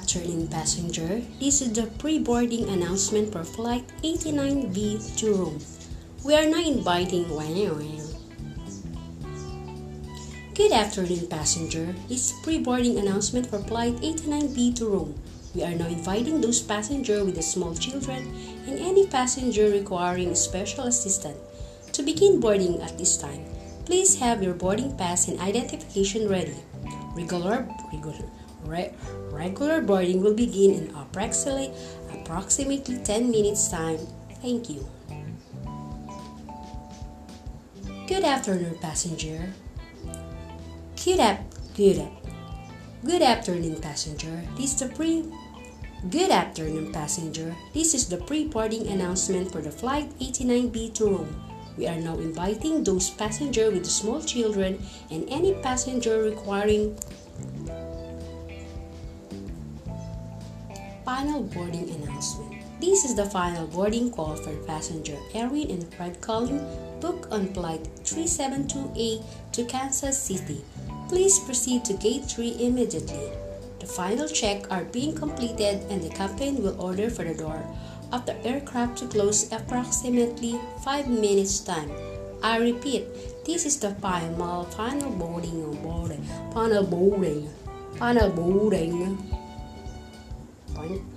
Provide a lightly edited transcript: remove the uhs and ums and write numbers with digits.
afternoon, passenger. This is the pre-boarding announcement for Flight 89B to Rome. We are now inviting... Good afternoon, passenger. This is pre-boarding announcement for Flight 89B to Rome. We are now inviting those passengers with the small children and any passenger requiring special assistance to begin boarding at this time. Please have your boarding pass and identification ready. Regular boarding will begin in approximately 10 minutes time. Thank you. Good afternoon, passenger. Good afternoon, passenger. This is the pre-boarding announcement for the Flight 89B to Rome. We are now inviting those passengers with small children and any passenger requiring final boarding announcement. This is the final boarding call for passenger Erwin and Fred Collin, booked on Flight 372A to Kansas City. Please proceed to Gate 3 immediately. The final checks are being completed and the captain will order for the door of the aircraft to close approximately 5 minutes time. I repeat, this is the final boarding.